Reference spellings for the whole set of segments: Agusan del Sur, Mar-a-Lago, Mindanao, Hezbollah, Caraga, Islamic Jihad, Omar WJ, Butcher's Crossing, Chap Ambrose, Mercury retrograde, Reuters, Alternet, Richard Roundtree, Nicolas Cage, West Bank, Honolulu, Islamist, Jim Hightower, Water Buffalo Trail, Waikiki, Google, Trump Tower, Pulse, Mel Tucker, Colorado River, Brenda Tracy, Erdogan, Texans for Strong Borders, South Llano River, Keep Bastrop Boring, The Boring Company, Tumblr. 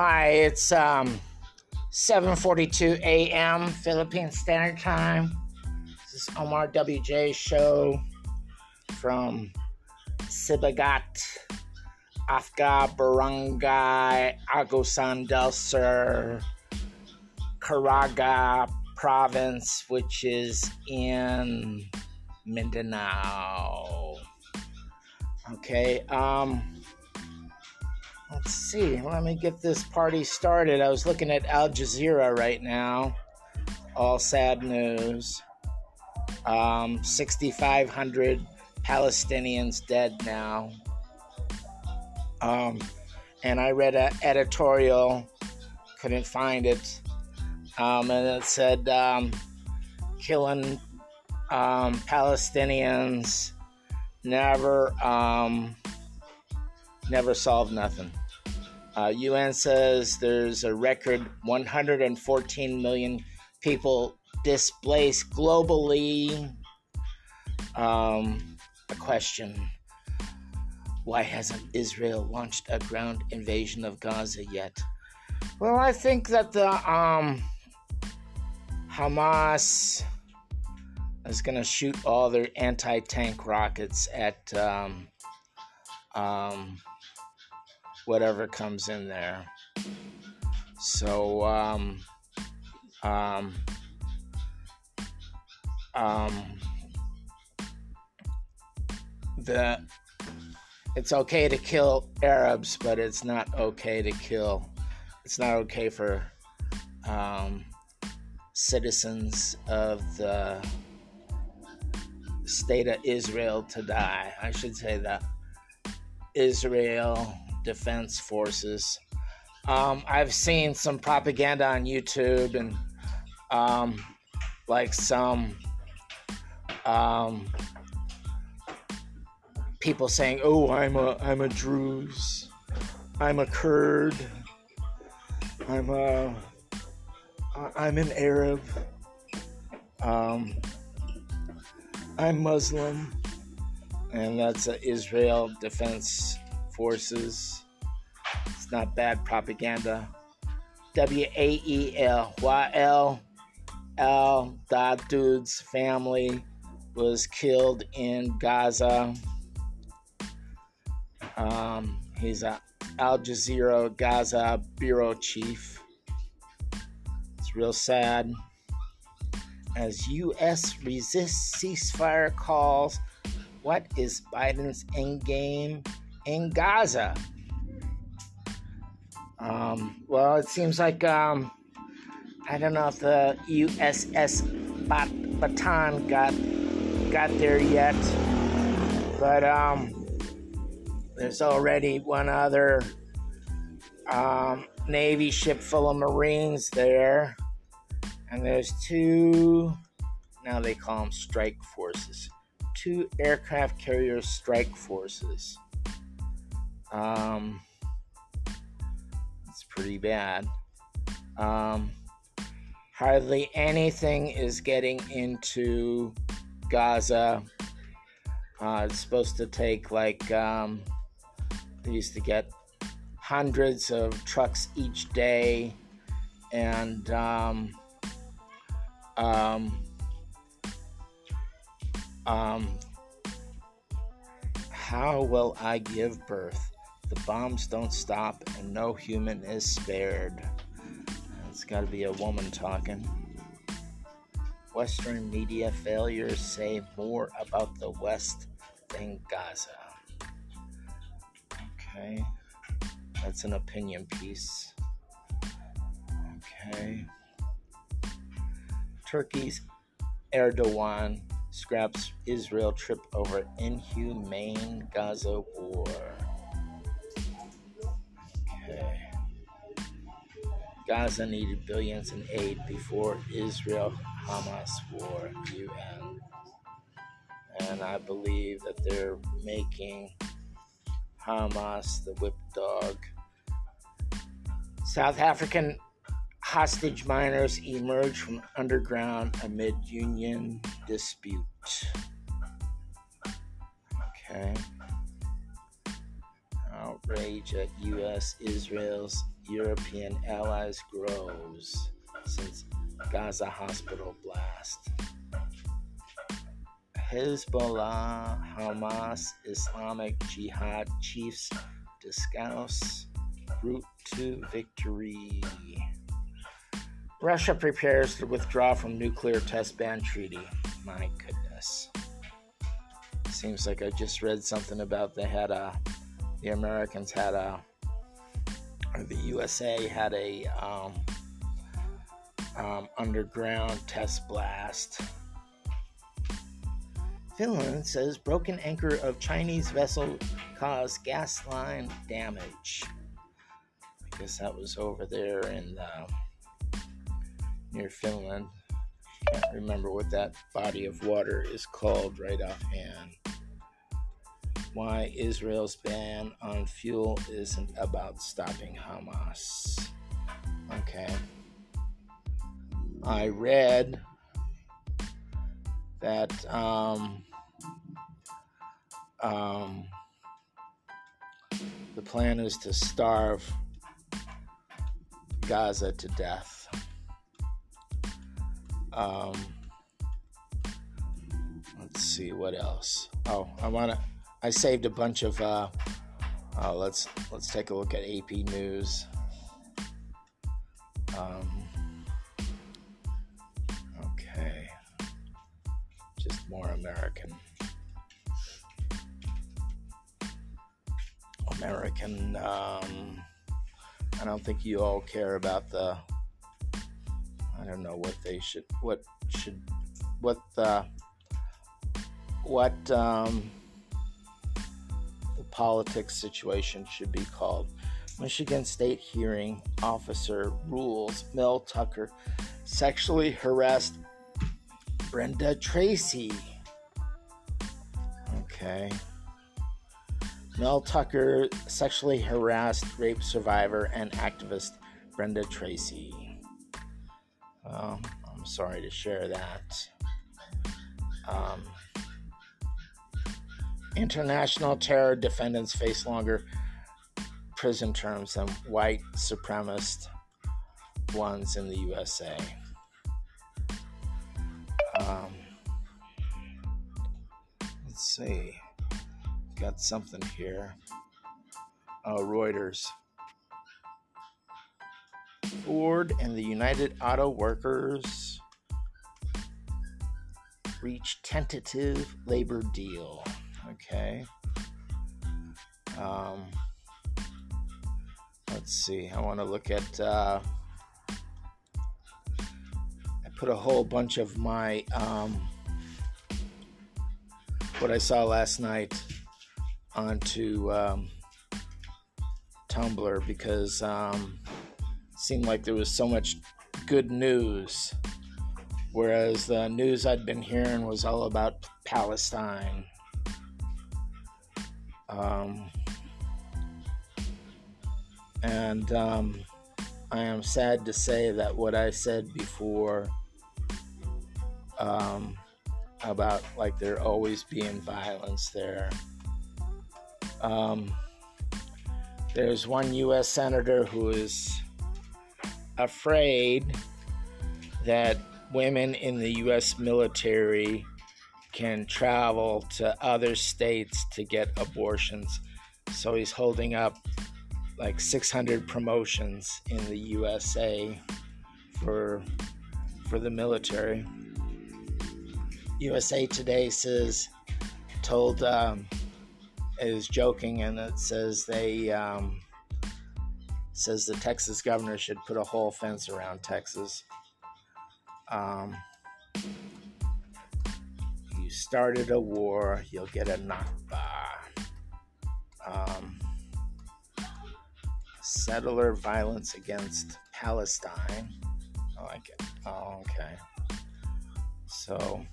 Hi, it's 7:42 a.m. Philippine Standard Time. This is Omar WJ show from Sibagat, Afga, Barangay, Agusan del Sur, Caraga province, which is in Mindanao. Okay, let's see. Let me get this party started. I was looking at Al Jazeera right now. All sad news. 6,500 Palestinians dead now. And I read an editorial. Couldn't find it. And it said, killing Palestinians never solved nothing. UN says there's a record 114 million people displaced globally. A question. Why hasn't Israel launched a ground invasion of Gaza yet? Well, I think that the Hamas is going to shoot all their anti-tank rockets at whatever comes in there. So, it's okay to kill Arabs, but it's not okay for, citizens of the state of Israel to die. I should say that. Israel Defense Forces. I've seen some propaganda on YouTube and like some people saying, "Oh, I'm a Druze, I'm a Kurd, I'm an Arab, I'm Muslim." And that's Israel Defense Forces. It's not bad propaganda. W-A-E-L. Wael al-Dahdouh's family was killed in Gaza. He's an Al Jazeera Gaza bureau chief. It's real sad. As U.S. resists ceasefire calls, what is Biden's endgame in Gaza? Well, it seems like, I don't know if the USS Bataan got there yet, but there's already one other Navy ship full of Marines there, and there's two, now they call them strike forces. Two aircraft carrier strike forces. It's pretty bad. Hardly anything is getting into Gaza. It's supposed to take like they used to get hundreds of trucks each day, and how will I give birth? The bombs don't stop and no human is spared. It's got to be a woman talking. Western media failures say more about the West than Gaza. Okay. That's an opinion piece. Okay. Turkey's Erdogan scraps Israel trip over inhumane Gaza war. Okay. Gaza needed billions in aid before Israel-Hamas war, UN. And I believe that they're making Hamas the whip dog. South African hostage miners emerge from underground amid union dispute. Okay. All outrage at U.S., Israel's European allies grows since Gaza hospital blast. Hezbollah, Hamas, Islamic Jihad chiefs discuss route to victory. Russia prepares to withdraw from nuclear test ban treaty. My goodness. Seems like I just read something about they had the Americans had or the USA had a underground test blast. Finland says broken anchor of Chinese vessel caused gas line damage. I guess that was over there in near Finland. Can't remember what that body of water is called right offhand. Why Israel's ban on fuel isn't about stopping Hamas. Okay. I read that the plan is to starve Gaza to death. Let's see what else. Oh, I saved a bunch of. Let's take a look at AP News. Okay, just more American. I don't think you all care about the. I don't know what they should. The politics situation should be called. Michigan State hearing officer rules Mel Tucker sexually harassed Brenda Tracy. Okay. Mel Tucker sexually harassed rape survivor and activist Brenda Tracy. I'm sorry to share that. International terror defendants face longer prison terms than white supremacist ones in the USA. Let's see. Got something here. Oh, Reuters. Ford and the United Auto Workers reach tentative labor deal. Okay. Let's see. I want to look at. I put a whole bunch of my what I saw last night onto Tumblr because it seemed like there was so much good news, whereas the news I'd been hearing was all about Palestine. And I am sad to say that what I said before about like there always being violence there. There's one U.S. senator who is afraid that women in the U.S. military can travel to other states to get abortions. So he's holding up like 600 promotions in the USA for the military. USA Today says, told, is joking, and it says they, says the Texas governor should put a whole fence around Texas. You started a war, you'll get a Nakba. Settler violence against Palestine. I like it. Oh, okay. So,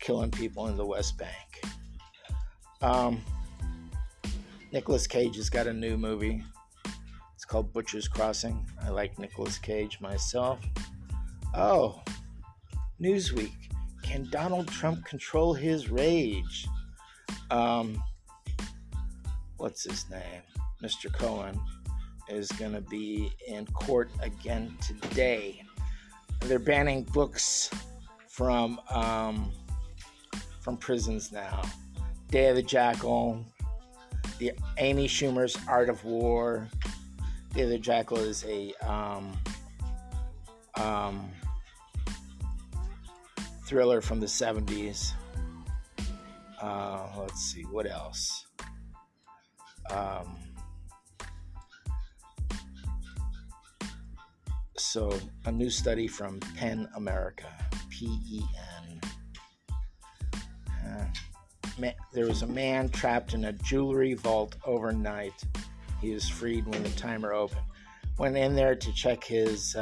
killing people in the West Bank. Nicolas Cage has got a new movie. It's called Butcher's Crossing. I like Nicolas Cage myself. Oh, Newsweek. Can Donald Trump control his rage? What's his name? Mr. Cohen, is going to be in court again today. They're banning books from prisons now. Day of the Jackal, the Amy Schumer's Art of War. Day of the Jackal is a thriller from the 70s. Let's see, what else? So a new study from PEN America, P-E-N. There was a man trapped in a jewelry vault overnight. He was freed when the timer opened. Went in there to check his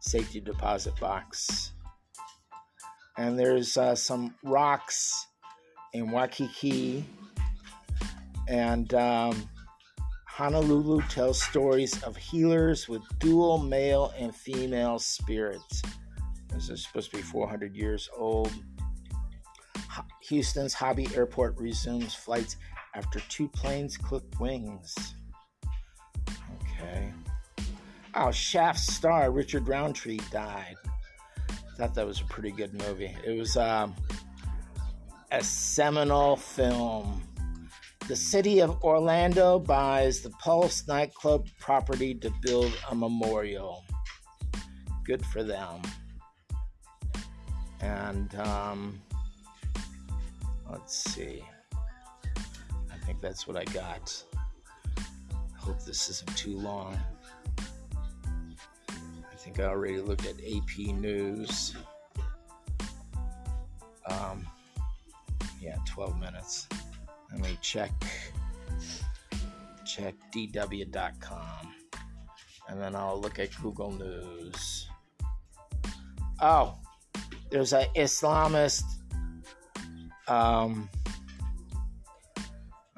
safety deposit box. And there's some rocks in Waikiki. And Honolulu tells stories of healers with dual male and female spirits. This is supposed to be 400 years old. Houston's Hobby Airport resumes flights after two planes clipped wings. Okay. Oh, Shaft's star Richard Roundtree died. Thought that was a pretty good movie. It was a seminal film. The city of Orlando buys the Pulse nightclub property to build a memorial. Good for them. And let's see. I think that's what I got. Hope this isn't too long. I think I already looked at AP News. Yeah, 12 minutes. Let me check DW.com, and then I'll look at Google News. Oh, there's an Islamist.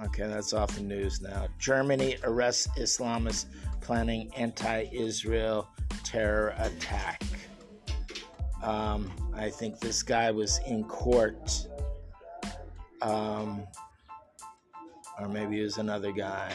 Okay, that's off the news now. Germany arrests Islamists planning anti-Israel terror attack. I think this guy was in court. Or maybe it was another guy.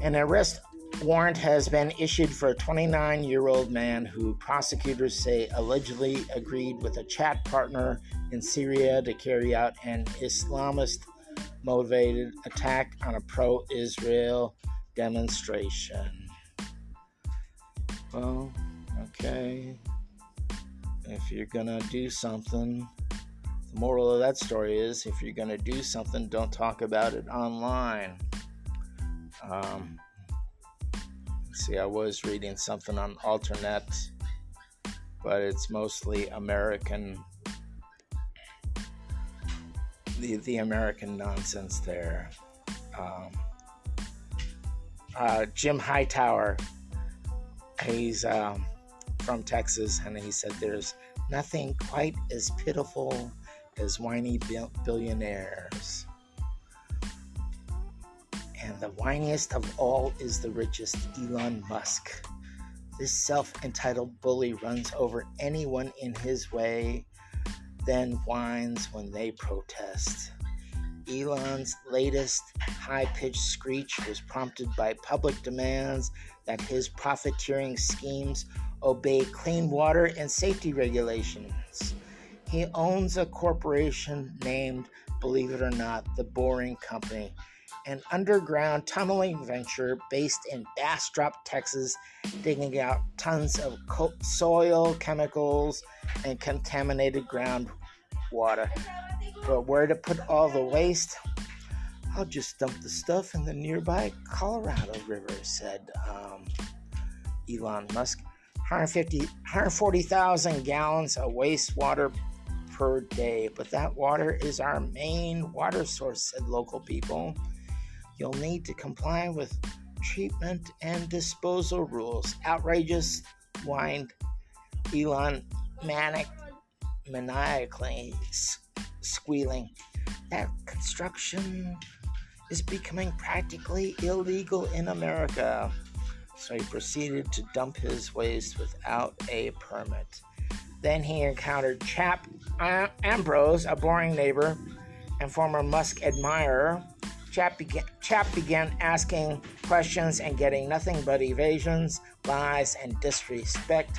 An arrest warrant has been issued for a 29-year-old man who prosecutors say allegedly agreed with a chat partner in Syria to carry out an Islamist-motivated attack on a pro-Israel demonstration. Well, okay. If you're gonna do something... The moral of that story is, if you're going to do something, don't talk about it online. See, I was reading something on Alternet, but it's mostly American, the American nonsense there. Jim Hightower, he's from Texas, and he said there's nothing quite as pitiful as whiny billionaires. And the whiniest of all is the richest, Elon Musk. This self-entitled bully runs over anyone in his way, then whines when they protest. Elon's latest high-pitched screech was prompted by public demands that his profiteering schemes obey clean water and safety regulations. He owns a corporation named, believe it or not, The Boring Company, an underground tunneling venture based in Bastrop, Texas, digging out tons of soil, chemicals, and contaminated groundwater. But where to put all the waste? I'll just dump the stuff in the nearby Colorado River, said Elon Musk. 140,000 gallons of wastewater per day, but that water is our main water source, said local people. You'll need to comply with treatment and disposal rules. Outrageous, whined Elon, maniacally squealing. That construction is becoming practically illegal in America. So he proceeded to dump his waste without a permit. Then he encountered Chap Ambrose, a boring neighbor and former Musk admirer, Chap began asking questions and getting nothing but evasions, lies, and disrespect.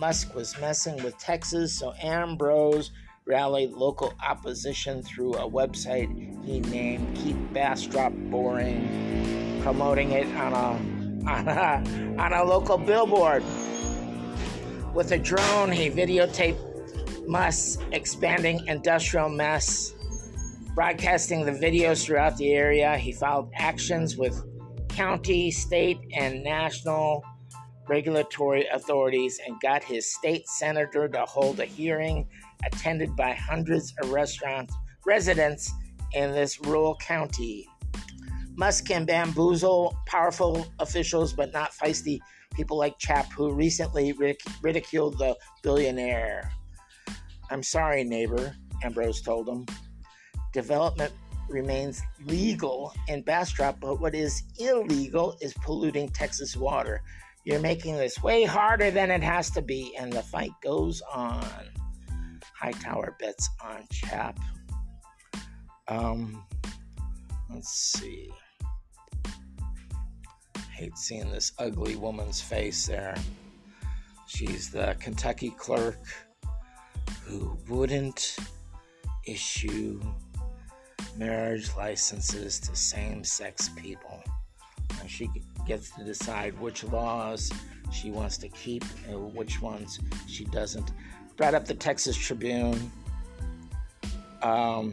Musk was messing with Texas, so Ambrose rallied local opposition through a website he named Keep Bastrop Boring, promoting it on a local billboard. With a drone, he videotaped Musk expanding industrial mess, broadcasting the videos throughout the area. He filed actions with county, state, and national regulatory authorities and got his state senator to hold a hearing attended by hundreds of residents in this rural county. Musk can bamboozle powerful officials, but not feisty people like Chap, who recently ridiculed the billionaire. "I'm sorry, neighbor," Ambrose told him. Development remains legal in Bastrop, but what is illegal is polluting Texas water. "You're making this way harder than it has to be," and the fight goes on. Hightower bets on Chap. Let's see. Hate seeing this ugly woman's face there. She's the Kentucky clerk who wouldn't issue marriage licenses to same-sex people. And she gets to decide which laws she wants to keep and which ones she doesn't. Brought up the Texas Tribune. Let's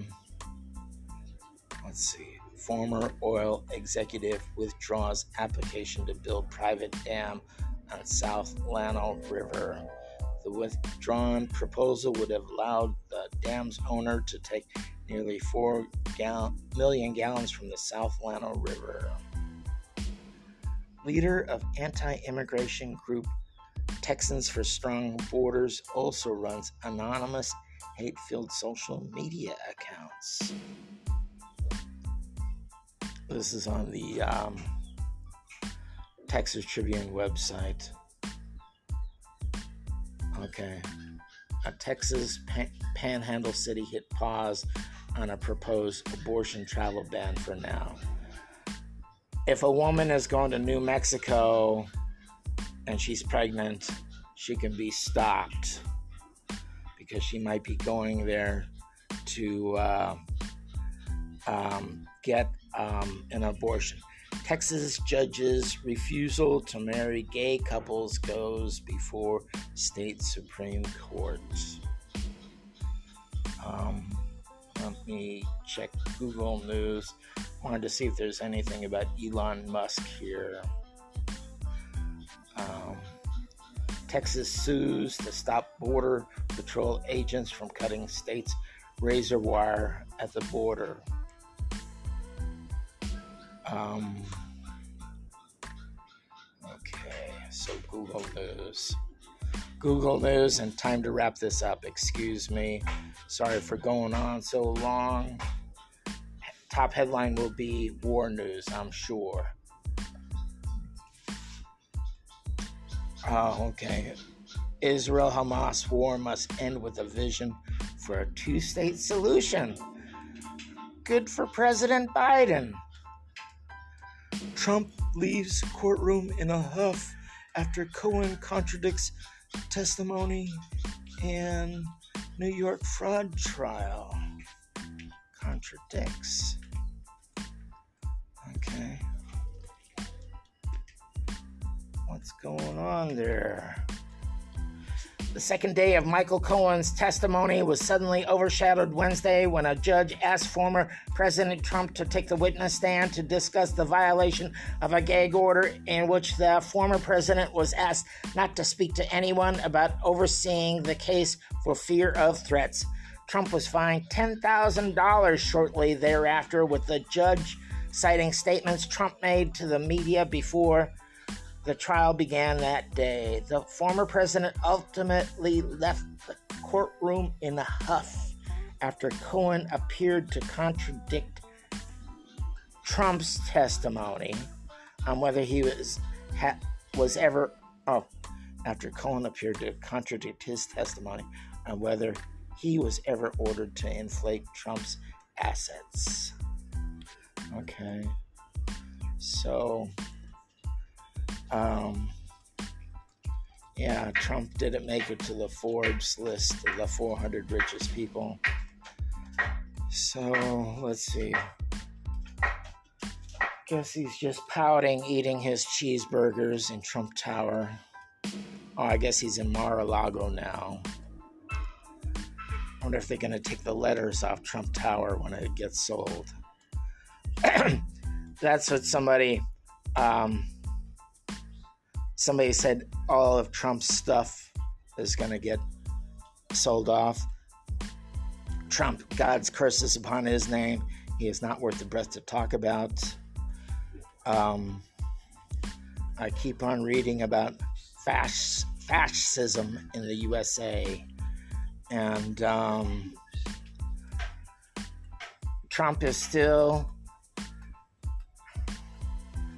see. Former oil executive withdraws application to build private dam on South Llano River. The withdrawn proposal would have allowed the dam's owner to take nearly 4 million gallons from the South Llano River. Leader of anti-immigration group Texans for Strong Borders also runs anonymous hate-filled social media accounts. This is on the Texas Tribune website. Okay. A Texas panhandle city hit pause on a proposed abortion travel ban for now. If a woman is going to New Mexico and she's pregnant, she can be stopped because she might be going there to get an abortion. Texas judge's refusal to marry gay couples goes before state Supreme Court. Let me check Google News. Wanted to see if there's anything about Elon Musk here. Texas sues to stop Border Patrol agents from cutting states' razor wire at the border. Okay, so Google News, and time to wrap this up. Excuse me. Sorry for going on so long. Top headline will be war news, I'm sure. Okay. Israel-Hamas war must end with a vision for a two-state solution. Good for President Biden. Trump leaves courtroom in a huff after Cohen contradicts testimony in New York fraud trial. Contradicts. Okay. What's going on there? The second day of Michael Cohen's testimony was suddenly overshadowed Wednesday when a judge asked former President Trump to take the witness stand to discuss the violation of a gag order in which the former president was asked not to speak to anyone about overseeing the case for fear of threats. Trump was fined $10,000 shortly thereafter, with the judge citing statements Trump made to the media before the trial began that day. The former president ultimately left the courtroom in a huff after Cohen appeared to contradict Trump's testimony on whether he was ever ordered to inflate Trump's assets. Okay. So, yeah, Trump didn't make it to the Forbes list of the 400 richest people. So, let's see. Guess he's just pouting, eating his cheeseburgers in Trump Tower. Oh, I guess he's in Mar-a-Lago now. I wonder if they're going to take the letters off Trump Tower when it gets sold. That's what somebody said, all of Trump's stuff is going to get sold off. Trump, God's curses upon his name. He is not worth the breath to talk about. I keep on reading about fascism in the USA. And Trump is still...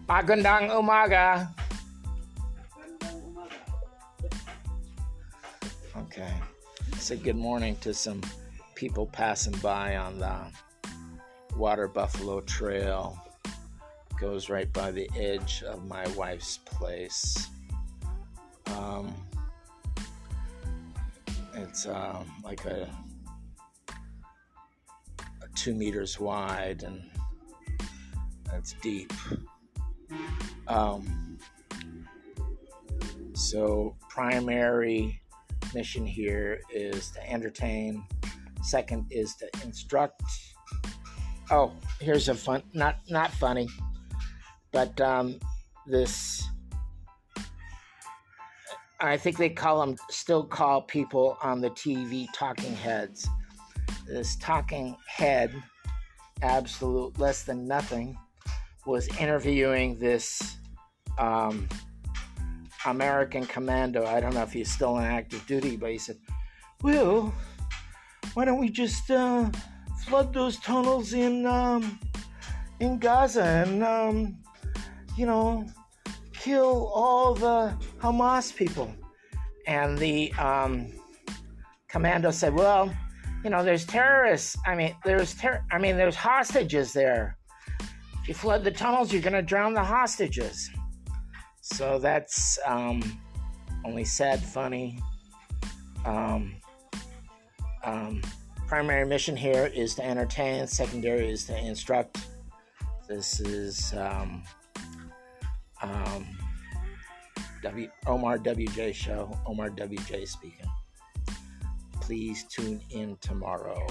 Magandang umaga. Okay. Say good morning to some people passing by on the Water Buffalo Trail. Goes right by the edge of my wife's place. It's like a 2 meters wide and it's deep. So primary mission here is to entertain. Second is to instruct. Oh, here's a fun, not funny, but this, I think they still call people on the TV talking heads. This talking head, absolute less than nothing, was interviewing this American commando. I don't know if he's still on active duty, but he said, well, why don't we just flood those tunnels in Gaza and, kill all the Hamas people. And the commando said, well, there's terrorists. There's hostages there. You flood the tunnels, you're going to drown the hostages. So that's only sad, funny. Primary mission here is to entertain. Secondary is to instruct. This is Omar WJ show. Omar WJ speaking. Please tune in tomorrow.